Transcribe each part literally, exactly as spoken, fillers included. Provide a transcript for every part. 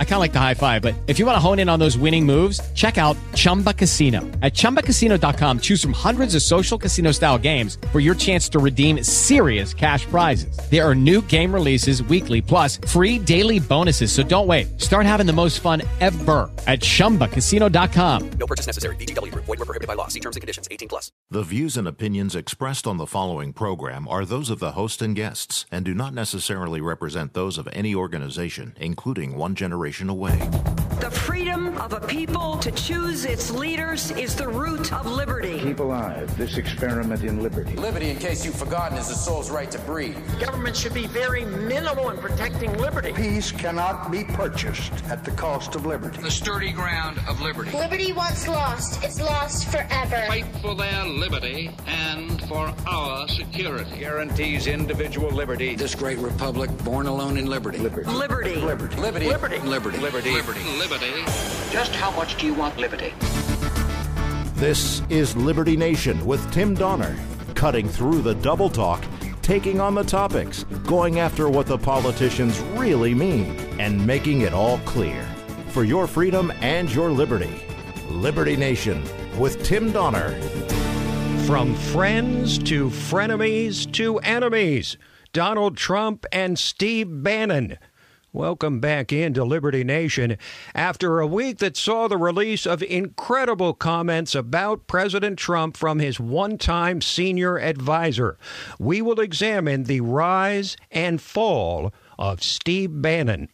I kind of like the high five, but if you want to hone in on those winning moves, check out Chumba Casino. At chumba casino dot com, choose from hundreds of social casino style games for your chance to redeem serious cash prizes. There are new game releases weekly, plus free daily bonuses. So don't wait. Start having the most fun ever at chumba casino dot com. No purchase necessary. V G W Group. Void where prohibited by law. See terms and conditions. eighteen plus. The views and opinions expressed on the following program are those of the host and guests and do not necessarily represent those of any organization, including One Generation Away. The freedom of a people to choose its leaders is the root of liberty. Keep alive this experiment in liberty. Liberty, in case you've forgotten, is the soul's right to breathe. Government should be very minimal in protecting liberty. Peace cannot be purchased at the cost of liberty. The sturdy ground of liberty. Liberty once lost is lost forever. Fight for their liberty and for our security. Guarantees individual liberty. This great republic born alone in liberty. Liberty. Liberty. Liberty. Liberty. Liberty. Liberty. Liberty. Liberty. Liberty. Just how much do you want liberty? This is Liberty Nation with Tim Donner, cutting through the double talk, taking on the topics, going after what the politicians really mean, and making it all clear. For your freedom and your liberty. Liberty Nation with Tim Donner. From friends to frenemies to enemies. Donald Trump and Steve Bannon. Welcome back into Liberty Nation. After a week that saw the release of incredible comments about President Trump from his one-time senior advisor, we will examine the rise and fall of Steve Bannon.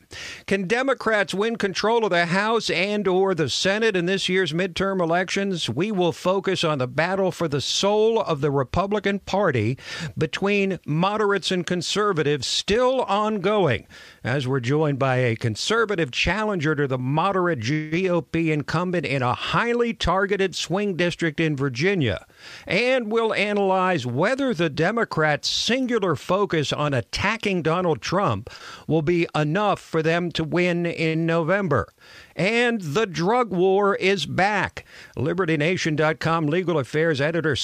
Can Democrats win control of the House and or the Senate in this year's midterm elections? We will focus on the battle for the soul of the Republican Party between moderates and conservatives still ongoing, as we're joined by a conservative challenger to the moderate G O P incumbent in a highly targeted swing district in Virginia. And we'll analyze whether the Democrats' singular focus on attacking Donald Trump will be enough for them to win in November. And the drug war is back. Liberty Nation dot com legal affairs editor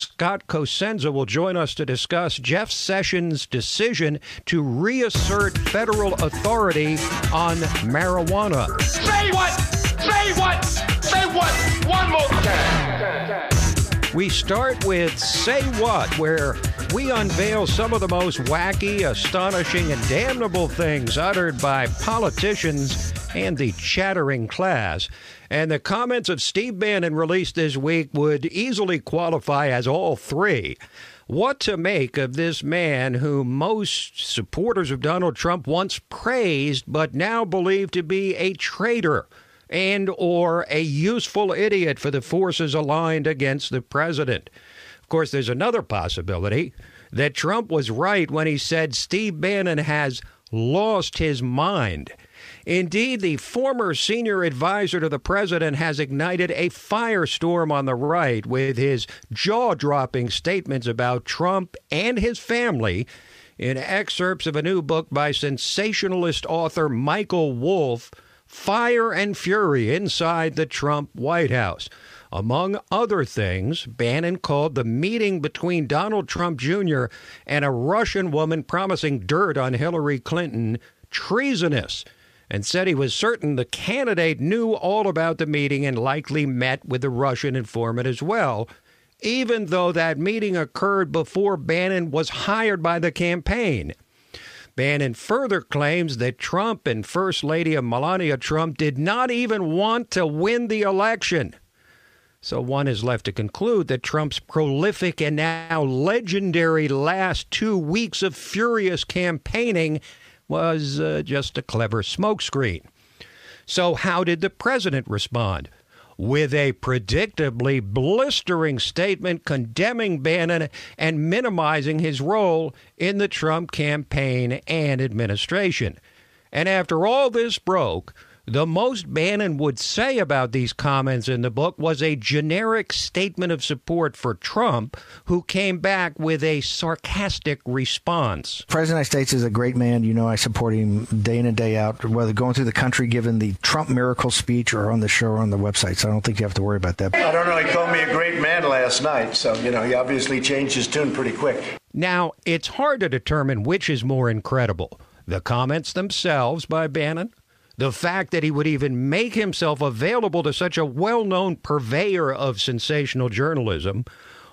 Scott Cosenza will join us to discuss Jeff Sessions' decision to reassert federal authority on marijuana. Say what? Say what? Say what? One more time. We start with Say What, where we unveil some of the most wacky, astonishing, and damnable things uttered by politicians and the chattering class. And the comments of Steve Bannon released this week would easily qualify as all three. What to make of this man who most supporters of Donald Trump once praised but now believe to be a traitor and or a useful idiot for the forces aligned against the president? Of course, there's another possibility that Trump was right when he said Steve Bannon has lost his mind. Indeed, the former senior advisor to the president has ignited a firestorm on the right with his jaw-dropping statements about Trump and his family in excerpts of a new book by sensationalist author Michael Wolff, Fire and Fury Inside the Trump White House. Among other things, Bannon called the meeting between Donald Trump Junior and a Russian woman promising dirt on Hillary Clinton treasonous, and said he was certain the candidate knew all about the meeting and likely met with the Russian informant as well, even though that meeting occurred before Bannon was hired by the campaign. Bannon further claims that Trump and First Lady Melania Trump did not even want to win the election. So one is left to conclude that Trump's prolific and now legendary last two weeks of furious campaigning was uh, just a clever smokescreen. So how did the president respond? With a predictably blistering statement condemning Bannon and minimizing his role in the Trump campaign and administration. And after all this broke, The most Bannon would say about these comments in the book was a generic statement of support for Trump, who came back with a sarcastic response. President of the United States is a great man. You know, I support him day in and day out, whether going through the country, giving the Trump miracle speech, or on the show or on the website. So I don't think you have to worry about that. I don't know. He called me a great man last night. So, you know, he obviously changed his tune pretty quick. Now, it's hard to determine which is more incredible, the comments themselves by Bannon, the fact that he would even make himself available to such a well-known purveyor of sensational journalism,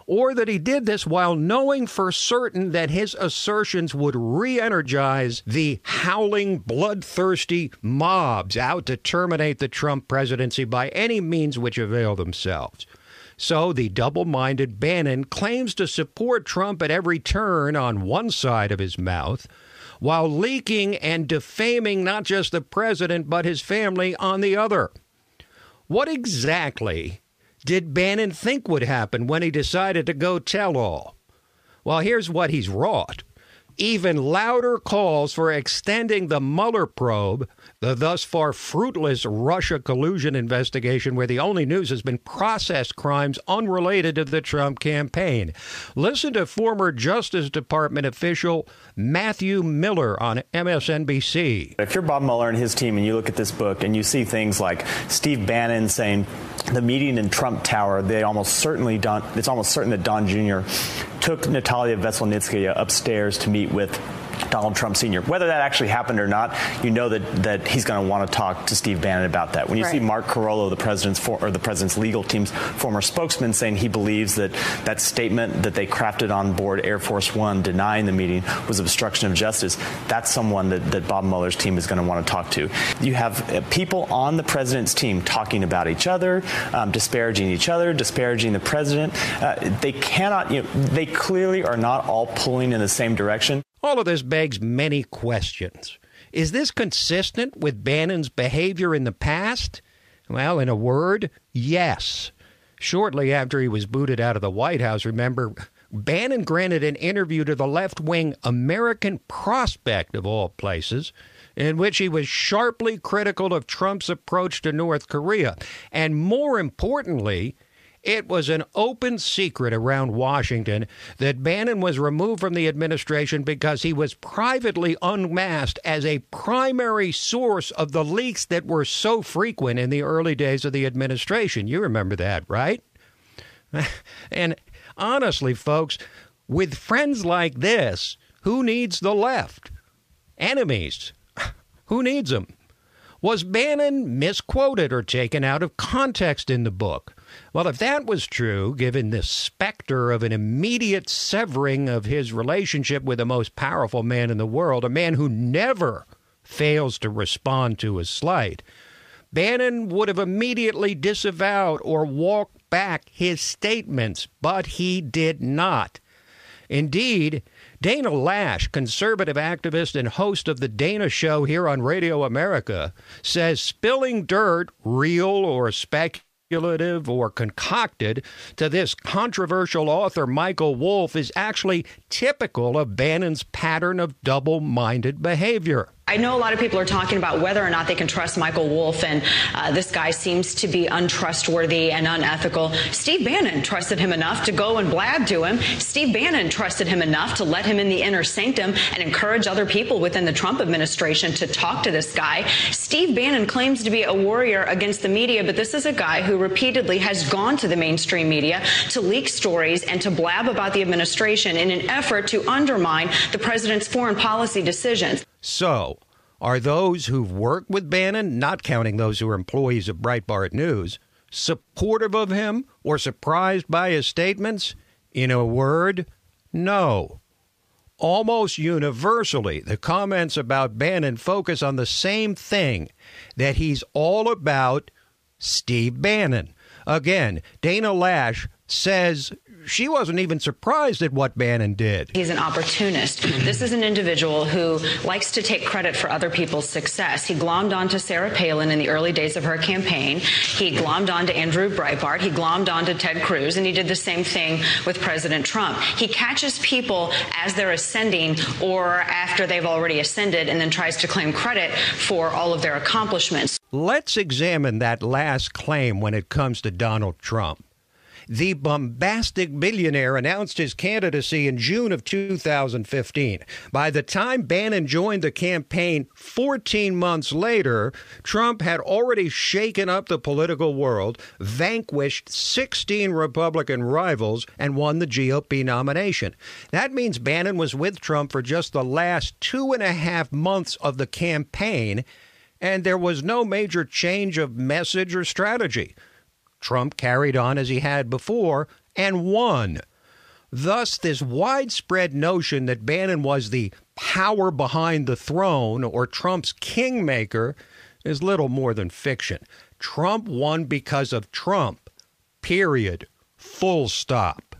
or that he did this while knowing for certain that his assertions would re-energize the howling, bloodthirsty mobs out to terminate the Trump presidency by any means which avail themselves. So the double-minded Bannon claims to support Trump at every turn on one side of his mouth, while leaking and defaming not just the president but his family on the other. What exactly did Bannon think would happen when he decided to go tell-all? Well, here's what he's wrought. Even louder calls for extending the Mueller probe, the thus far fruitless Russia collusion investigation where the only news has been process crimes unrelated to the Trump campaign. Listen to former Justice Department official Matthew Miller on M S N B C. If you're Bob Mueller and his team and you look at this book and you see things like Steve Bannon saying the meeting in Trump Tower, they almost certainly Don, it's almost certain that Don Junior took Natalia Veselnitskaya upstairs to meet with Donald Trump Senior Whether that actually happened or not, you know that, that he's going to want to talk to Steve Bannon about that. When you right. see Mark Carollo, the president's for, or the president's legal team's former spokesman, saying he believes that that statement that they crafted on board Air Force One denying the meeting was obstruction of justice, that's someone that, that Bob Mueller's team is going to want to talk to. You have people on the president's team talking about each other, um, disparaging each other, disparaging the president. Uh, they cannot, you know, they clearly are not all pulling in the same direction. All of this begs many questions. Is this consistent with Bannon's behavior in the past? Well, in a word, yes. Shortly after he was booted out of the White House, remember, Bannon granted an interview to the left-wing American Prospect, of all places, in which he was sharply critical of Trump's approach to North Korea. And more importantly, it was an open secret around Washington that Bannon was removed from the administration because he was privately unmasked as a primary source of the leaks that were so frequent in the early days of the administration. You remember that, right? And honestly, folks, with friends like this, who needs the left? Enemies. Who needs them? Was Bannon misquoted or taken out of context in the book? Well, if that was true, given the specter of an immediate severing of his relationship with the most powerful man in the world, a man who never fails to respond to a slight, Bannon would have immediately disavowed or walked back his statements, but he did not. Indeed, Dana Lash, conservative activist and host of The Dana Show here on Radio America, says spilling dirt, real or speculative, Speculative or concocted, to this controversial author Michael Wolff is actually typical of Bannon's pattern of double-minded behavior. I know a lot of people are talking about whether or not they can trust Michael Wolff, and uh, this guy seems to be untrustworthy and unethical. Steve Bannon trusted him enough to go and blab to him. Steve Bannon trusted him enough to let him in the inner sanctum and encourage other people within the Trump administration to talk to this guy. Steve Bannon claims to be a warrior against the media, but this is a guy who repeatedly has gone to the mainstream media to leak stories and to blab about the administration in an effort to undermine the president's foreign policy decisions. So, are those who've worked with Bannon, not counting those who are employees of Breitbart News, supportive of him or surprised by his statements? In a word, no. Almost universally, the comments about Bannon focus on the same thing, that he's all about Steve Bannon. Again, Dana Lash says she wasn't even surprised at what Bannon did. He's an opportunist. This is an individual who likes to take credit for other people's success. He glommed onto Sarah Palin in the early days of her campaign. He glommed onto Andrew Breitbart. He glommed onto Ted Cruz, and he did the same thing with President Trump. He catches people as they're ascending or after they've already ascended and then tries to claim credit for all of their accomplishments. Let's examine that last claim when it comes to Donald Trump. The bombastic billionaire announced his candidacy in June of two thousand fifteen. By the time Bannon joined the campaign fourteen months later, Trump had already shaken up the political world, vanquished sixteen Republican rivals, and won the G O P nomination. That means Bannon was with Trump for just the last two and a half months of the campaign, and there was no major change of message or strategy. Trump carried on as he had before and won. Thus, this widespread notion that Bannon was the power behind the throne or Trump's kingmaker is little more than fiction. Trump won because of Trump, period, full stop.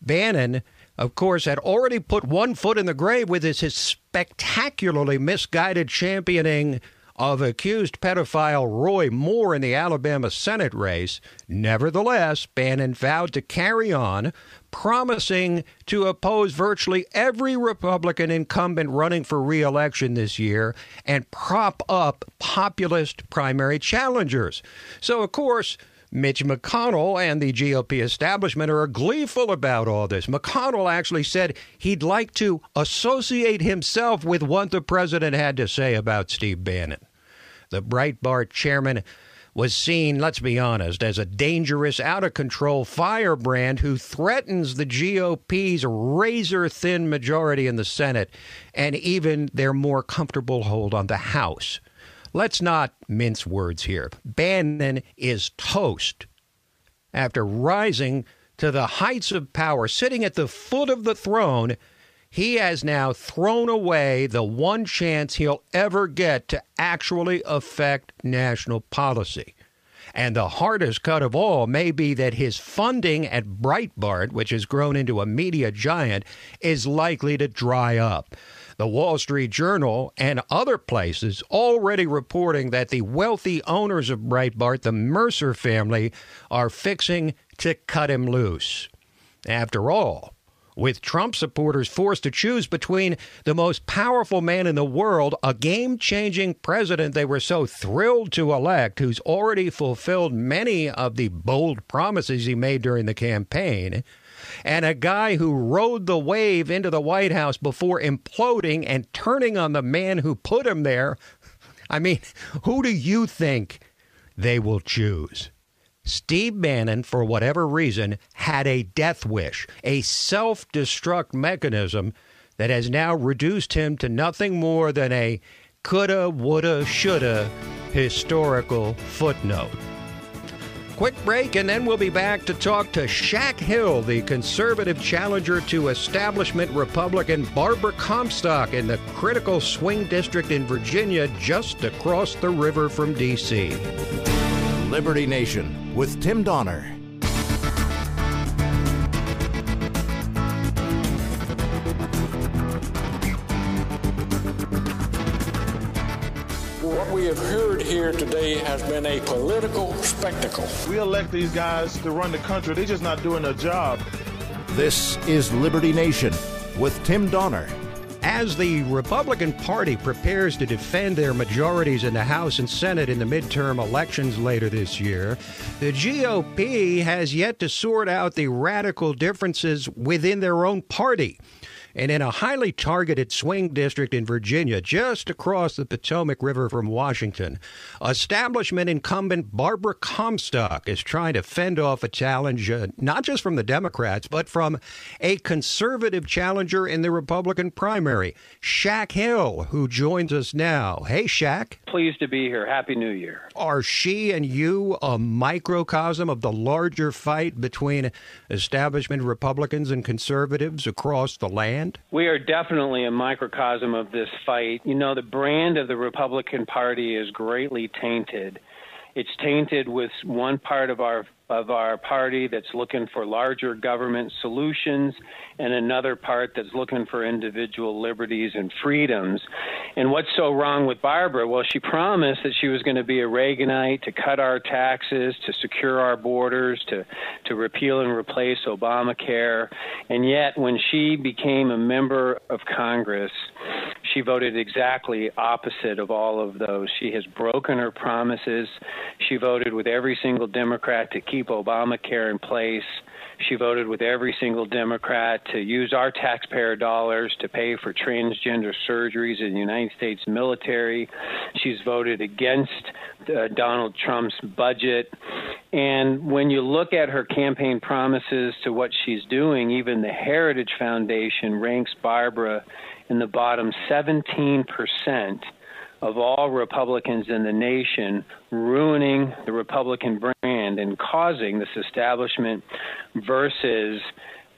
Bannon, of course, had already put one foot in the grave with his, his spectacularly misguided championing of accused pedophile Roy Moore in the Alabama Senate race. Nevertheless, Bannon vowed to carry on, promising to oppose virtually every Republican incumbent running for re-election this year and prop up populist primary challengers. So, of course, Mitch McConnell and the G O P establishment are gleeful about all this. McConnell actually said he'd like to associate himself with what the president had to say about Steve Bannon. The Breitbart chairman was seen, let's be honest, as a dangerous, out-of-control firebrand who threatens the G O P's razor-thin majority in the Senate and even their more comfortable hold on the House. Let's not mince words here. Bannon is toast. After rising to the heights of power, sitting at the foot of the throne, he has now thrown away the one chance he'll ever get to actually affect national policy. And the hardest cut of all may be that his funding at Breitbart, which has grown into a media giant, is likely to dry up. The Wall Street Journal and other places already reporting that the wealthy owners of Breitbart, the Mercer family, are fixing to cut him loose. After all, with Trump supporters forced to choose between the most powerful man in the world, a game-changing president they were so thrilled to elect, who's already fulfilled many of the bold promises he made during the campaign, and a guy who rode the wave into the White House before imploding and turning on the man who put him there, I mean, who do you think they will choose? Steve Bannon, for whatever reason, had a death wish, a self-destruct mechanism that has now reduced him to nothing more than a coulda, woulda, shoulda historical footnote. Quick break, and then we'll be back to talk to Shaq Hill, the conservative challenger to establishment Republican Barbara Comstock in the critical swing district in Virginia just across the river from D C. Liberty Nation with Tim Donner. We have heard here today has been a political spectacle. We elect these guys to run the country. They're just not doing their job. This is Liberty Nation with Tim Donner. As the Republican Party prepares to defend their majorities in the House and Senate in the midterm elections later this year, the G O P has yet to sort out the radical differences within their own party. And in a highly targeted swing district in Virginia, just across the Potomac River from Washington, establishment incumbent Barbara Comstock is trying to fend off a challenge, uh, not just from the Democrats, but from a conservative challenger in the Republican primary, Shaq Hill, who joins us now. Hey, Shaq. Pleased to be here. Happy New Year. Are she and you a microcosm of the larger fight between establishment Republicans and conservatives across the land? We are definitely a microcosm of this fight. You know, the brand of the Republican Party is greatly tainted. It's tainted with one part of our of our party that's looking for larger government solutions and another part that's looking for individual liberties and freedoms. And what's so wrong with Barbara? Well, she promised that she was going to be a Reaganite, to cut our taxes, to secure our borders, to, to repeal and replace Obamacare. And yet when she became a member of Congress, she voted exactly opposite of all of those. She has broken her promises. She voted with every single Democrat to keep Obamacare in place. She voted with every single Democrat to use our taxpayer dollars to pay for transgender surgeries in the United States military. She's voted against uh, Donald Trump's budget. And when you look at her campaign promises to what she's doing, even the Heritage Foundation ranks Barbara in the bottom seventeen percent of all Republicans in the nation, ruining the Republican brand and causing this establishment versus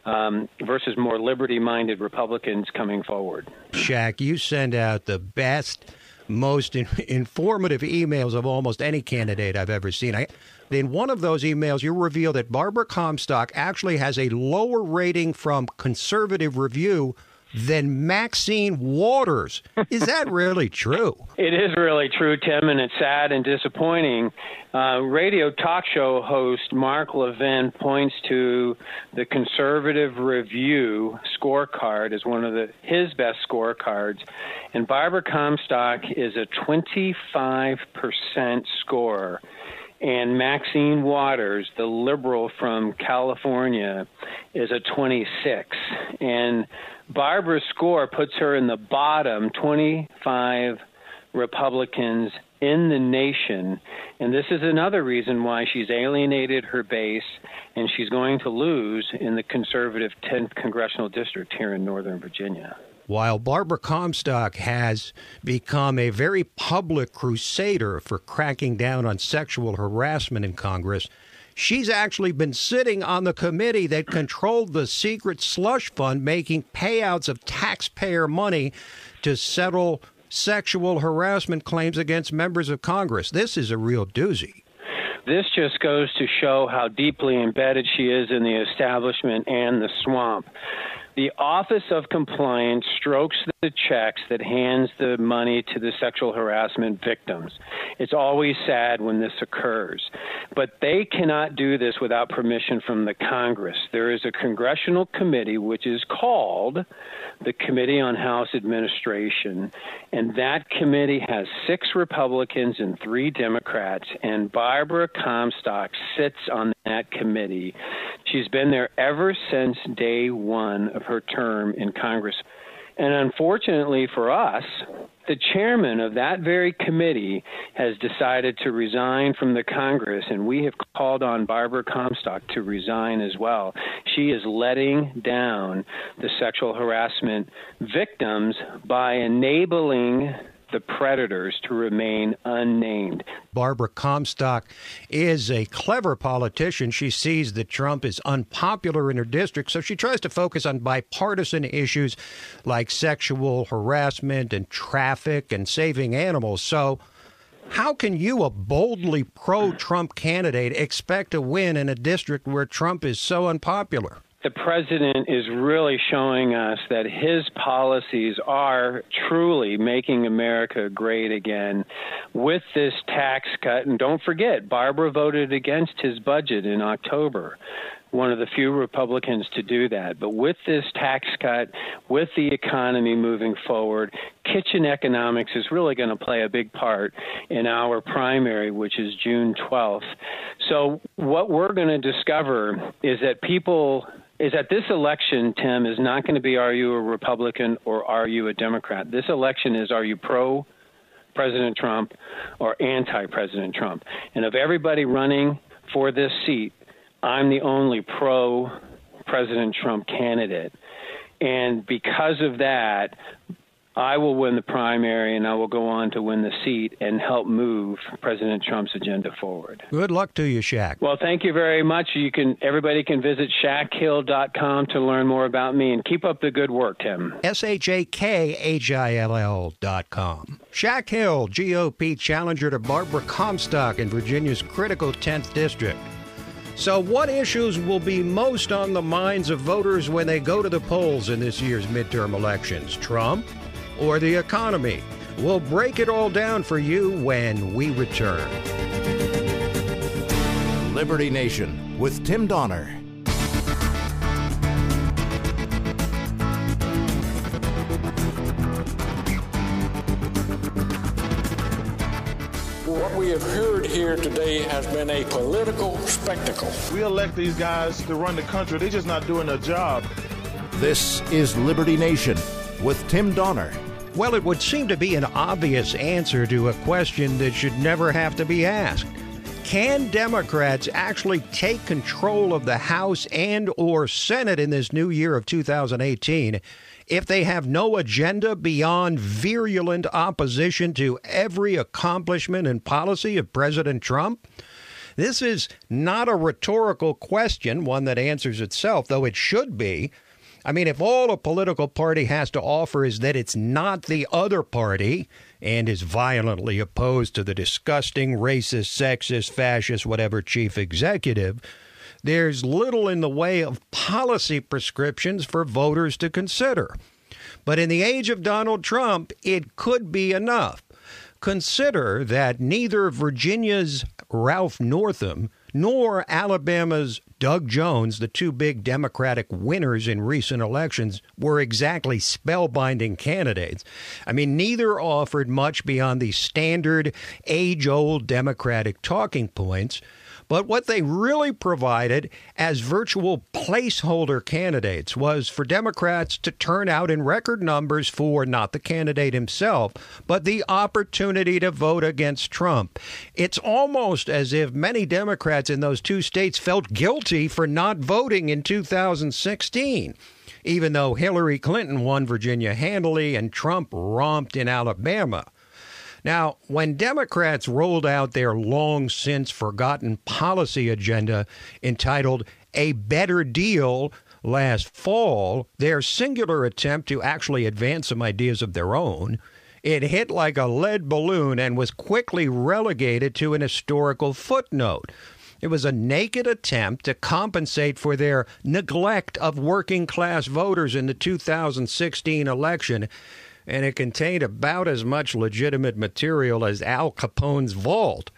um, versus more liberty-minded Republicans coming forward. Shaq, you send out the best, most in- informative emails of almost any candidate I've ever seen. I, in one of those emails, you reveal that Barbara Comstock actually has a lower rating from Conservative Review than Maxine Waters. Is that really true? It is really true, Tim, and it's sad and disappointing. Uh, radio talk show host Mark Levin points to the Conservative Review scorecard as one of the, his best scorecards, and Barbara Comstock is a twenty-five percent scorer. And Maxine Waters, the liberal from California, is a twenty-six. And Barbara's score puts her in the bottom twenty-five Republicans in the nation. And this is another reason why she's alienated her base, and she's going to lose in the conservative tenth Congressional District here in Northern Virginia. While Barbara Comstock has become a very public crusader for cracking down on sexual harassment in Congress, she's actually been sitting on the committee that controlled the secret slush fund, making payouts of taxpayer money to settle sexual harassment claims against members of Congress. This is a real doozy. This just goes to show how deeply embedded she is in the establishment and the swamp. The Office of Compliance strokes the checks that hands the money to the sexual harassment victims. It's always sad when this occurs, but they cannot do this without permission from the Congress. There is a congressional committee which is called the Committee on House Administration, and that committee has six Republicans and three Democrats, and Barbara Comstock sits on that committee. She's been there ever since day one of her term in Congress. And unfortunately for us, the chairman of that very committee has decided to resign from the Congress, and we have called on Barbara Comstock to resign as well. She is letting down the sexual harassment victims by enabling the predators to remain unnamed. Barbara Comstock is a clever politician. She sees that Trump is unpopular in her district, so she tries to focus on bipartisan issues like sexual harassment and traffic and saving animals. So how can you, a boldly pro-Trump candidate, expect to win in a district where Trump is so unpopular? The president is really showing us that his policies are truly making America great again with this tax cut. And don't forget, Barbara voted against his budget in October, one of the few Republicans to do that. But with this tax cut, with the economy moving forward, kitchen economics is really going to play a big part in our primary, which is June twelfth. So what we're going to discover is that people is that this election, Tim, is not going to be, are you a Republican or are you a Democrat? This election is, are you pro President Trump or anti-President Trump? And of everybody running for this seat, I'm the only pro-President Trump candidate. And because of that, I will win the primary and I will go on to win the seat and help move President Trump's agenda forward. Good luck to you, Shaq. Well, thank you very much. You can everybody can visit Shaq Hill dot com to learn more about me, and keep up the good work, Tim. S H A K H I L L dot com. Shaq Hill, G O P challenger to Barbara Comstock in Virginia's critical tenth district. So what issues will be most on the minds of voters when they go to the polls in this year's midterm elections? Trump or the economy? We'll break it all down for you when we return. Liberty Nation with Tim Donner. What we have heard here today has been a political spectacle. We elect these guys to run the country. They're just not doing their job. This is Liberty Nation with Tim Donner. Well, it would seem to be an obvious answer to a question that should never have to be asked. Can Democrats actually take control of the House and or Senate in this new year of two thousand eighteen if they have no agenda beyond virulent opposition to every accomplishment and policy of President Trump? This is not a rhetorical question, one that answers itself, though it should be. I mean, if all a political party has to offer is that it's not the other party and is violently opposed to the disgusting, racist, sexist, fascist, whatever chief executive, there's little in the way of policy prescriptions for voters to consider. But in the age of Donald Trump, it could be enough. Consider that neither Virginia's Ralph Northam nor Alabama's Doug Jones, the two big Democratic winners in recent elections, were exactly spellbinding candidates. I mean, neither offered much beyond the standard age-old Democratic talking points. But what they really provided as virtual placeholder candidates was for Democrats to turn out in record numbers for not the candidate himself, but the opportunity to vote against Trump. It's almost as if many Democrats in those two states felt guilty for not voting in two thousand sixteen. Even though Hillary Clinton won Virginia handily and Trump romped in Alabama. Now, when Democrats rolled out their long-since-forgotten policy agenda entitled A Better Deal last fall, their singular attempt to actually advance some ideas of their own, it hit like a lead balloon and was quickly relegated to an historical footnote. It was a naked attempt to compensate for their neglect of working-class voters in the two thousand sixteen election, and it contained about as much legitimate material as Al Capone's vault.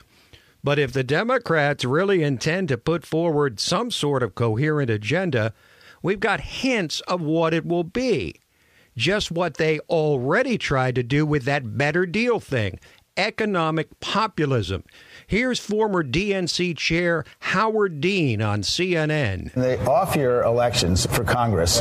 But if the Democrats really intend to put forward some sort of coherent agenda, we've got hints of what it will be. Just what they already tried to do with that Better Deal thing, economic populism. Here's former D N C chair Howard Dean on C N N. They off your elections for Congress.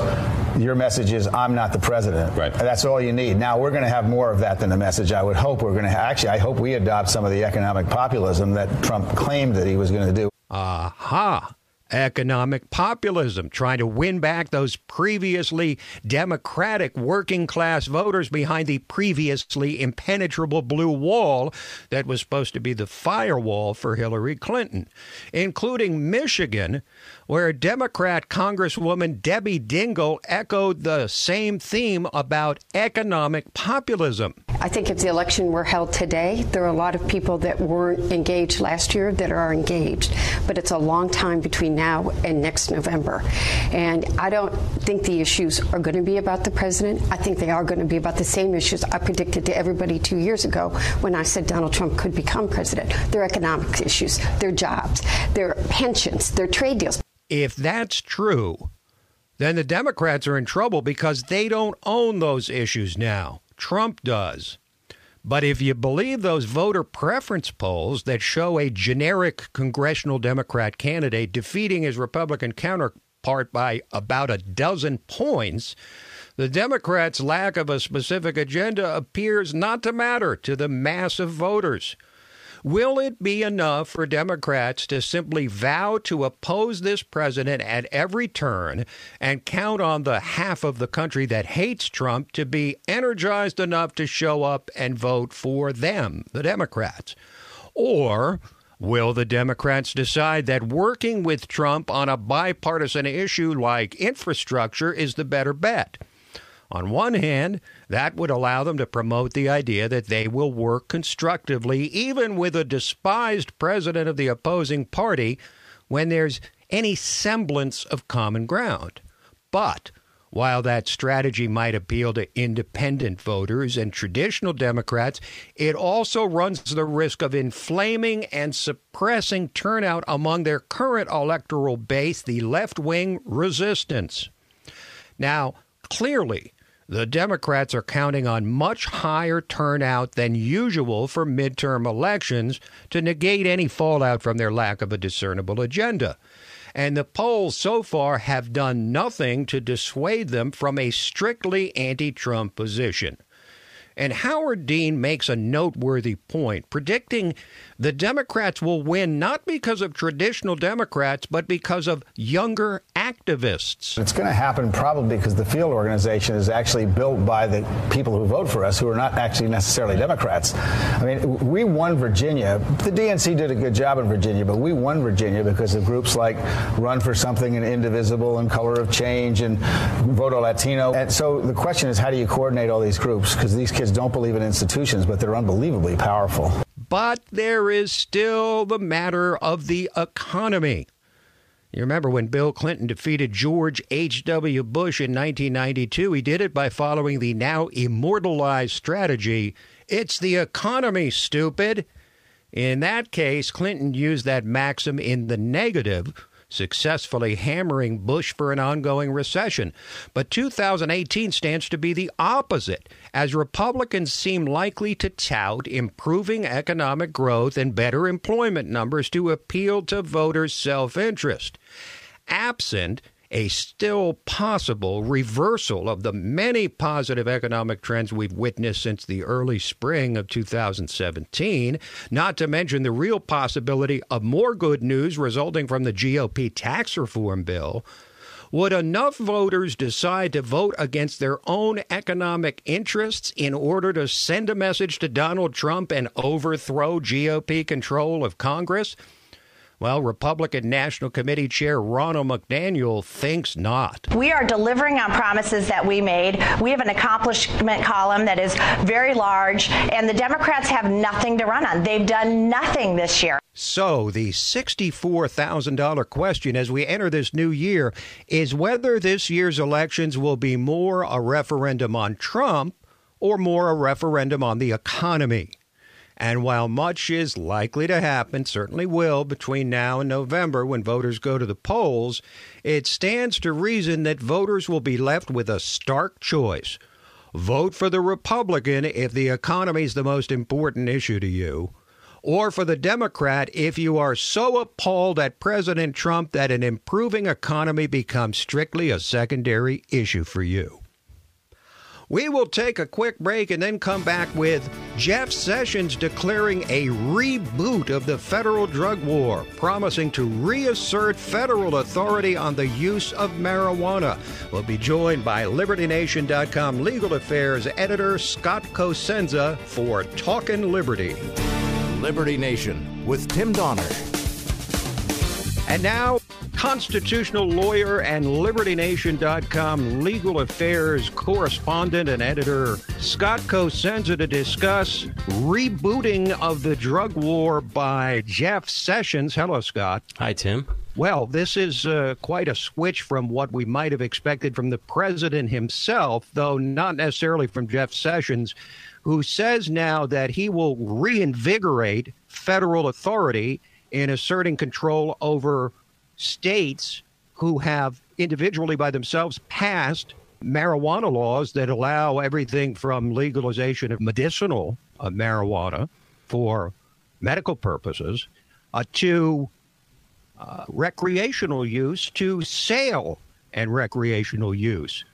Your message is, I'm not the president. Right. That's all you need. Now, we're going to have more of that than the message. I would hope we're going to ha- actually, I hope we adopt some of the economic populism that Trump claimed that he was going to do. Aha. Economic populism, trying to win back those previously Democratic working class voters behind the previously impenetrable blue wall that was supposed to be the firewall for Hillary Clinton, including Michigan, where Democrat Congresswoman Debbie Dingell echoed the same theme about economic populism. I think if the election were held today, there are a lot of people that weren't engaged last year that are engaged, but it's a long time between now and next November. And I don't think the issues are going to be about the president. I think they are going to be about the same issues I predicted to everybody two years ago when I said Donald Trump could become president. Their economic issues, their jobs, their pensions, their trade deals. If that's true, then the Democrats are in trouble because they don't own those issues now. Trump does. But if you believe those voter preference polls that show a generic congressional Democrat candidate defeating his Republican counterpart by about a dozen points, the Democrats' lack of a specific agenda appears not to matter to the mass of voters. Will it be enough for Democrats to simply vow to oppose this president at every turn and count on the half of the country that hates Trump to be energized enough to show up and vote for them, the Democrats? Or will the Democrats decide that working with Trump on a bipartisan issue like infrastructure is the better bet? On one hand, that would allow them to promote the idea that they will work constructively, even with a despised president of the opposing party, when there's any semblance of common ground. But while that strategy might appeal to independent voters and traditional Democrats, it also runs the risk of inflaming and suppressing turnout among their current electoral base, the left-wing resistance. Now, clearly, the Democrats are counting on much higher turnout than usual for midterm elections to negate any fallout from their lack of a discernible agenda. And the polls so far have done nothing to dissuade them from a strictly anti-Trump position. And Howard Dean makes a noteworthy point, predicting the Democrats will win not because of traditional Democrats, but because of younger activists. It's going to happen probably because the field organization is actually built by the people who vote for us, who are not actually necessarily Democrats. I mean, we won Virginia. The D N C did a good job in Virginia, but we won Virginia because of groups like Run for Something and Indivisible and Color of Change and Voto Latino. And so the question is, how do you coordinate all these groups? Because these kids don't believe in institutions, but they're unbelievably powerful. But there is still the matter of the economy. You remember when Bill Clinton defeated George H W. Bush in nineteen ninety-two, he did it by following the now immortalized strategy, "It's the economy, stupid." In that case, Clinton used that maxim in the negative, successfully hammering Bush for an ongoing recession. But two thousand eighteen stands to be the opposite, as Republicans seem likely to tout improving economic growth and better employment numbers to appeal to voters' self-interest. Absent a still possible reversal of the many positive economic trends we've witnessed since the early spring of two thousand seventeen, not to mention the real possibility of more good news resulting from the G O P tax reform bill, would enough voters decide to vote against their own economic interests in order to send a message to Donald Trump and overthrow G O P control of Congress? Well, Republican National Committee Chair Ronald McDaniel thinks not. We are delivering on promises that we made. We have an accomplishment column that is very large, and the Democrats have nothing to run on. They've done nothing this year. So the sixty-four thousand dollars question as we enter this new year is whether this year's elections will be more a referendum on Trump or more a referendum on the economy. And while much is likely to happen, certainly will, between now and November when voters go to the polls, it stands to reason that voters will be left with a stark choice. Vote for the Republican if the economy is the most important issue to you, or for the Democrat if you are so appalled at President Trump that an improving economy becomes strictly a secondary issue for you. We will take a quick break and then come back with Jeff Sessions declaring a reboot of the federal drug war, promising to reassert federal authority on the use of marijuana. We'll be joined by Liberty Nation dot com legal affairs editor Scott Cosenza for Talkin' Liberty. Liberty Nation with Tim Donner. And now, constitutional lawyer and Liberty Nation dot com legal affairs correspondent and editor Scott Cosenza to discuss rebooting of the drug war by Jeff Sessions. Hello, Scott. Hi, Tim. Well, this is uh, quite a switch from what we might have expected from the president himself, though not necessarily from Jeff Sessions, who says now that he will reinvigorate federal authority in asserting control over states who have individually by themselves passed marijuana laws that allow everything from legalization of medicinal uh, marijuana for medical purposes uh, to uh, recreational use, to sale and recreational use.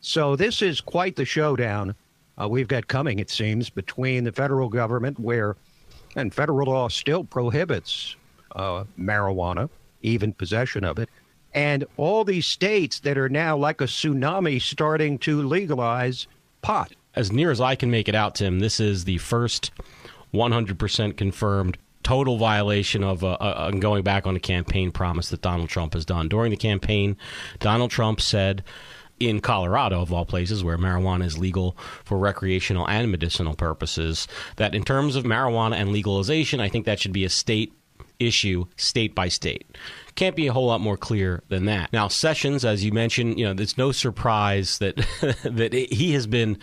So this is quite the showdown uh, we've got coming, it seems, between the federal government where, and federal law still prohibits uh, marijuana, even possession of it, and all these states that are now like a tsunami starting to legalize pot. As near as I can make it out, Tim, this is the first one hundred percent confirmed total violation of a, a, a going back on a campaign promise that Donald Trump has done. During the campaign, Donald Trump said, in Colorado, of all places, where marijuana is legal for recreational and medicinal purposes, that in terms of marijuana and legalization, I think that should be a state issue state by state. Can't be a whole lot more clear than that. Now, Sessions, as you mentioned, you know, it's no surprise that that he has been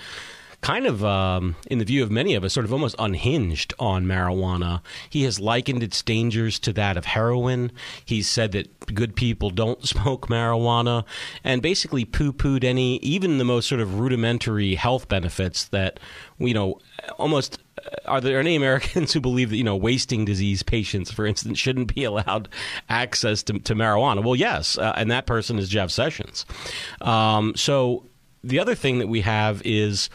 kind of, um, in the view of many of us, sort of almost unhinged on marijuana. He has likened its dangers to that of heroin. He's said that good people don't smoke marijuana, and basically poo-pooed any, even the most sort of rudimentary health benefits that, you know, almost... Are there any Americans who believe that, you know, wasting disease patients, for instance, shouldn't be allowed access to, to marijuana? Well, yes. Uh, and that person is Jeff Sessions. Um, so the other thing that we have is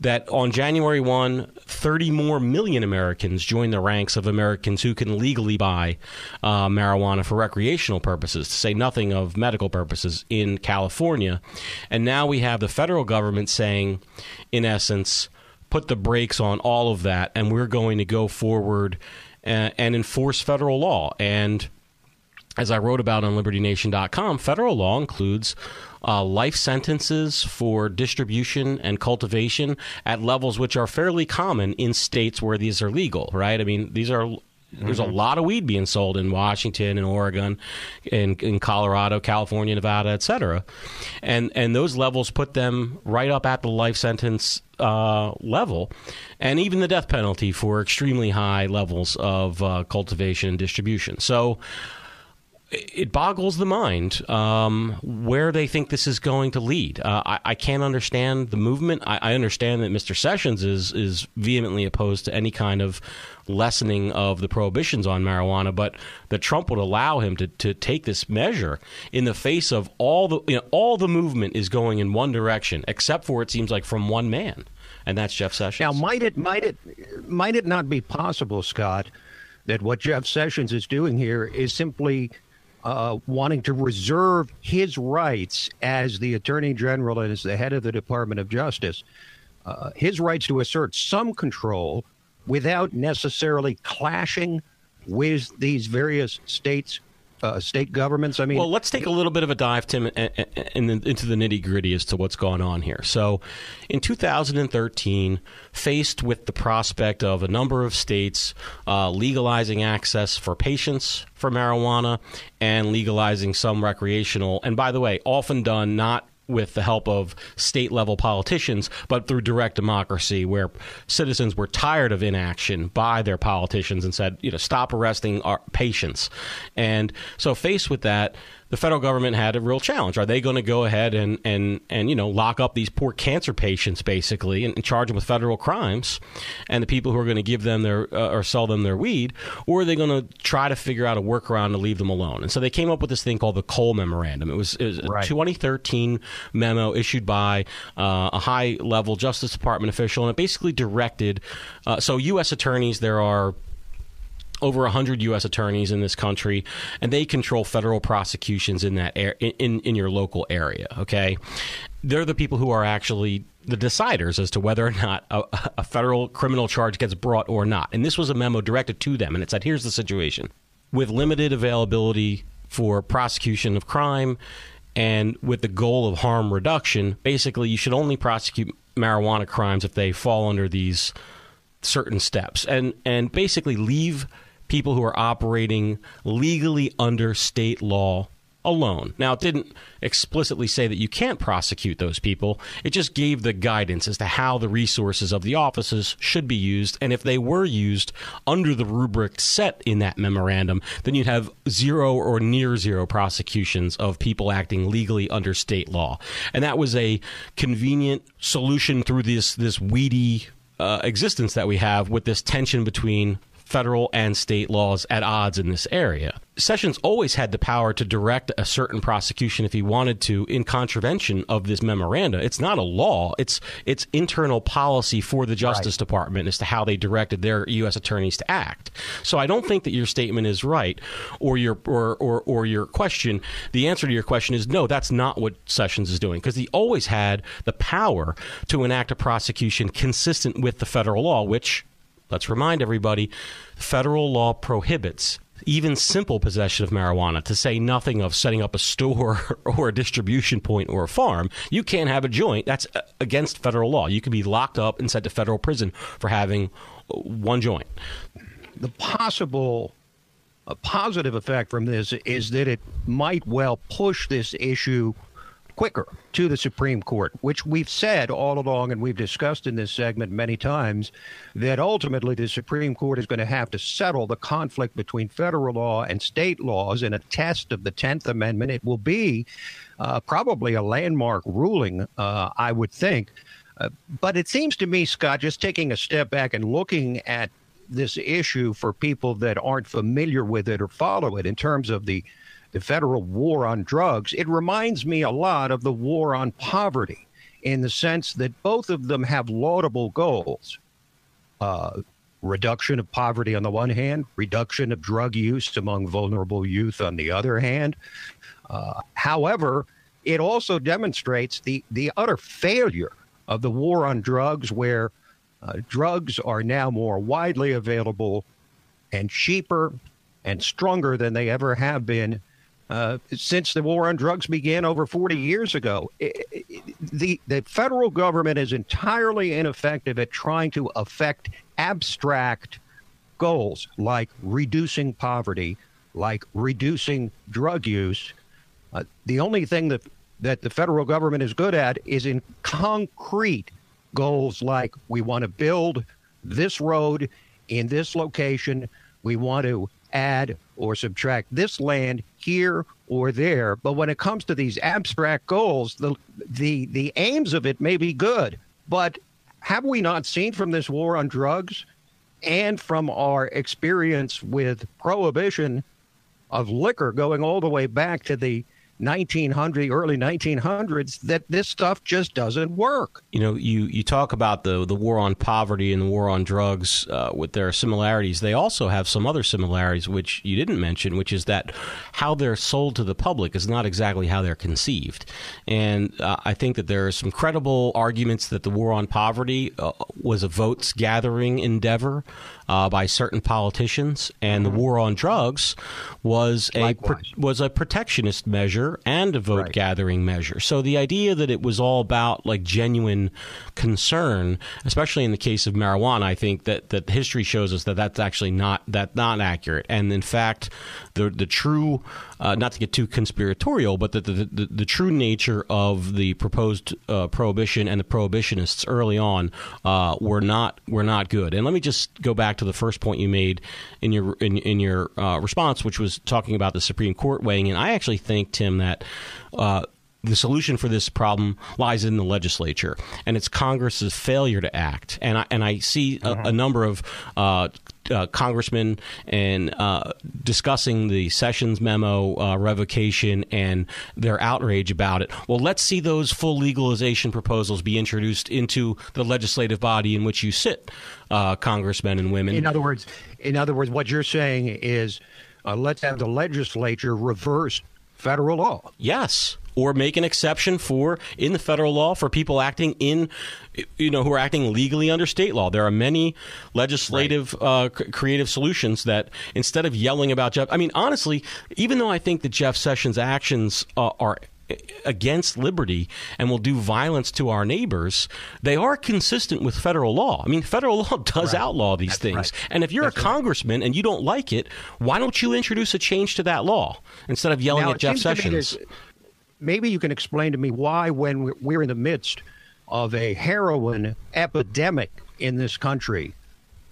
that on January first, thirty more million Americans joined the ranks of Americans who can legally buy uh, marijuana for recreational purposes, to say nothing of medical purposes, in California. And now we have the federal government saying, in essence, put the brakes on all of that, and we're going to go forward and, and enforce federal law. And as I wrote about on liberty nation dot com, federal law includes uh, life sentences for distribution and cultivation at levels which are fairly common in states where these are legal, right? I mean, these are... There's a lot of weed being sold in Washington and Oregon and in, in Colorado, California, Nevada, et cetera. And, and those levels put them right up at the life sentence uh, level, and even the death penalty for extremely high levels of uh, cultivation and distribution. So it boggles the mind um, where they think this is going to lead. Uh, I, I can't understand the movement. I, I understand that Mister Sessions is is vehemently opposed to any kind of lessening of the prohibitions on marijuana, but that Trump would allow him to, to take this measure in the face of all the, you know, all the movement is going in one direction, except for, it seems like, from one man, and that's Jeff Sessions. Now, might it might it might it not be possible, Scott, that what Jeff Sessions is doing here is simply Uh, wanting to reserve his rights as the Attorney General and as the head of the Department of Justice, uh, his rights to assert some control without necessarily clashing with these various states, uh, state governments? I mean, well, let's take a little bit of a dive, Tim, and, and, and into the nitty-gritty as to what's going on here. So in two thousand thirteen, faced with the prospect of a number of states uh, legalizing access for patients for marijuana and legalizing some recreational, and by the way, often done not with the help of state level politicians, but through direct democracy, where citizens were tired of inaction by their politicians and said, you know, stop arresting our patients. And so faced with that, the federal government had a real challenge. Are they going to go ahead and, and, and you know, lock up these poor cancer patients, basically, and, and charge them with federal crimes and the people who are going to give them their uh, or sell them their weed? Or are they going to try to figure out a workaround to leave them alone? And so they came up with this thing called the Cole memorandum. It was, it was right. a twenty thirteen memo issued by uh, a high-level Justice Department official, and it basically directed uh, – so U S attorneys, there are – over one hundred U S attorneys in this country, and they control federal prosecutions in that air, in, in your local area, okay? They're the people who are actually the deciders as to whether or not a, a federal criminal charge gets brought or not. And this was a memo directed to them, and it said, here's the situation. With limited availability for prosecution of crime and with the goal of harm reduction, basically you should only prosecute marijuana crimes if they fall under these certain steps, and, and basically leave people who are operating legally under state law alone. Now, it didn't explicitly say that you can't prosecute those people. It just gave the guidance as to how the resources of the offices should be used. And if they were used under the rubric set in that memorandum, then you'd have zero or near zero prosecutions of people acting legally under state law. And that was a convenient solution through this, this weedy uh, existence that we have with this tension between federal and state laws at odds in this area. Sessions always had the power to direct a certain prosecution if he wanted to in contravention of this memoranda. It's not a law. It's it's internal policy for the Justice right. Department as to how they directed their U S attorneys to act. So I don't think that your statement is right or your or or, or your question. The answer to your question is no, that's not what Sessions is doing, because he always had the power to enact a prosecution consistent with the federal law, which, let's remind everybody, federal law prohibits even simple possession of marijuana, to say nothing of setting up a store or a distribution point or a farm. You can't have a joint. That's against federal law. You can be locked up and sent to federal prison for having one joint. The possible a positive effect from this is that it might well push this issue quicker to the Supreme Court, which we've said all along, and we've discussed in this segment many times, that ultimately the Supreme Court is going to have to settle the conflict between federal law and state laws in a test of the tenth Amendment. It will be uh, probably a landmark ruling, uh, I would think. Uh, but it seems to me, Scott, just taking a step back and looking at this issue for people that aren't familiar with it or follow it in terms of the the federal war on drugs, it reminds me a lot of the war on poverty in the sense that both of them have laudable goals. Uh, reduction of poverty on the one hand, reduction of drug use among vulnerable youth on the other hand. Uh, however, it also demonstrates the, the utter failure of the war on drugs, where uh, drugs are now more widely available and cheaper and stronger than they ever have been uh, since the war on drugs began over forty years ago. It, it, the, the federal government is entirely ineffective at trying to affect abstract goals like reducing poverty, like reducing drug use. Uh, the only thing that that the federal government is good at is in concrete goals like we want to build this road in this location, we want to add or subtract this land here or there. But when it comes to these abstract goals, the the the aims of it may be good, but have we not seen from this war on drugs and from our experience with prohibition of liquor going all the way back to the nineteen hundred, early nineteen hundreds, that this stuff just doesn't work? You know, you, you talk about the, the war on poverty and the war on drugs uh, with their similarities. They also have some other similarities, which you didn't mention, which is that how they're sold to the public is not exactly how they're conceived. And uh, I think that there are some credible arguments that the war on poverty uh, was a votes gathering endeavor uh, by certain politicians. And mm-hmm. the war on drugs was a, pro- was a protectionist measure and a vote-gathering right. measure. So the idea that it was all about like genuine concern, especially in the case of marijuana, I think that, that history shows us that that's actually not that not accurate. And in fact, the the true, uh, not to get too conspiratorial, but the the, the, the true nature of the proposed uh, prohibition and the prohibitionists early on uh, were not were not good. And let me just go back to the first point you made in your in, in your uh, response, which was talking about the Supreme Court weighing in. I actually think, Tim, that uh, the solution for this problem lies in the legislature, and it's Congress's failure to act. And I, and I see a, a number of uh, uh, congressmen and uh, discussing the Sessions memo uh, revocation and their outrage about it. Well, let's see those full legalization proposals be introduced into the legislative body in which you sit, uh, congressmen and women. In other words, in other words, what you're saying is uh, let's have the legislature reverse federal law. Yes. Or make an exception for in the federal law for people acting in, you know, who are acting legally under state law. There are many legislative right. uh, c- creative solutions that instead of yelling about Jeff. I mean, honestly, even though I think that Jeff Sessions' actions uh, are against liberty and will do violence to our neighbors, they are consistent with federal law. I mean, federal law does right. outlaw these That's things. Right. And if you're That's a congressman right. and you don't like it, why don't you introduce a change to that law instead of yelling now, at Jeff Sessions? Maybe you can explain to me why, when we're in the midst of a heroin epidemic in this country,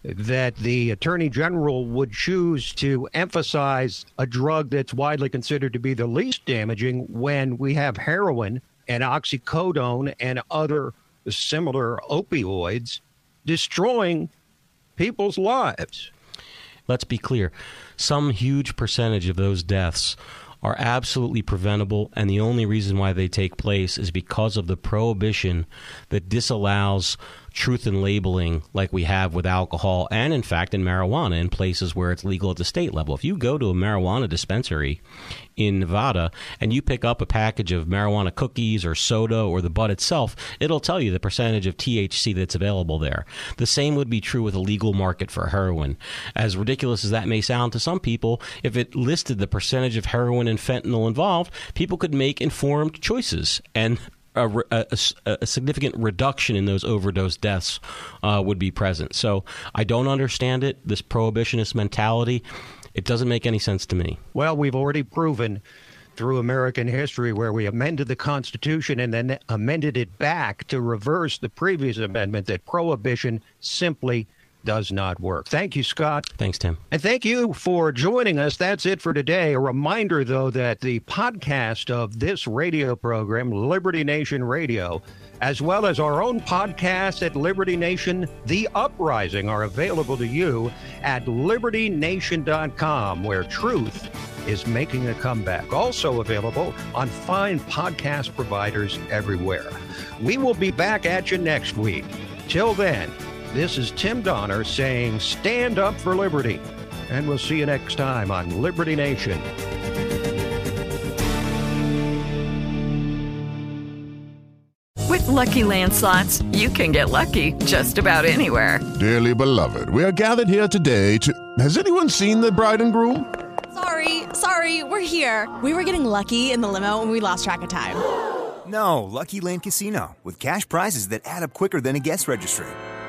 that the attorney general would choose to emphasize a drug that's widely considered to be the least damaging when we have heroin and oxycodone and other similar opioids destroying people's lives. Let's be clear. Some huge percentage of those deaths are absolutely preventable, and the only reason why they take place is because of the prohibition that disallows truth in labeling like we have with alcohol and, in fact, in marijuana in places where it's legal at the state level. If you go to a marijuana dispensary in Nevada and you pick up a package of marijuana cookies or soda or the bud itself, it'll tell you the percentage of T H C that's available there. The same would be true with a legal market for heroin. As ridiculous as that may sound to some people, if it listed the percentage of heroin and fentanyl involved, people could make informed choices, and A, a, a significant reduction in those overdose deaths uh, would be present. So I don't understand it, this prohibitionist mentality. It doesn't make any sense to me. Well, we've already proven through American history where we amended the Constitution and then amended it back to reverse the previous amendment that prohibition simply does not work. Thank you, Scott. Thanks, Tim. And thank you for joining us. That's it for today. A reminder, though, that the podcast of this radio program, Liberty Nation Radio, as well as our own podcast at Liberty Nation, The Uprising, are available to you at liberty nation dot com, where truth is making a comeback. Also available on fine podcast providers everywhere. We will be back at you next week. Till then, this is Tim Donner saying stand up for liberty, and we'll see you next time on Liberty Nation. With Lucky Land Slots, you can get lucky just about anywhere. Dearly beloved, we are gathered here today to... Has anyone seen the bride and groom? Sorry, sorry, we're here. We were getting lucky in the limo and we lost track of time. No, Lucky Land Casino, with cash prizes that add up quicker than a guest registry.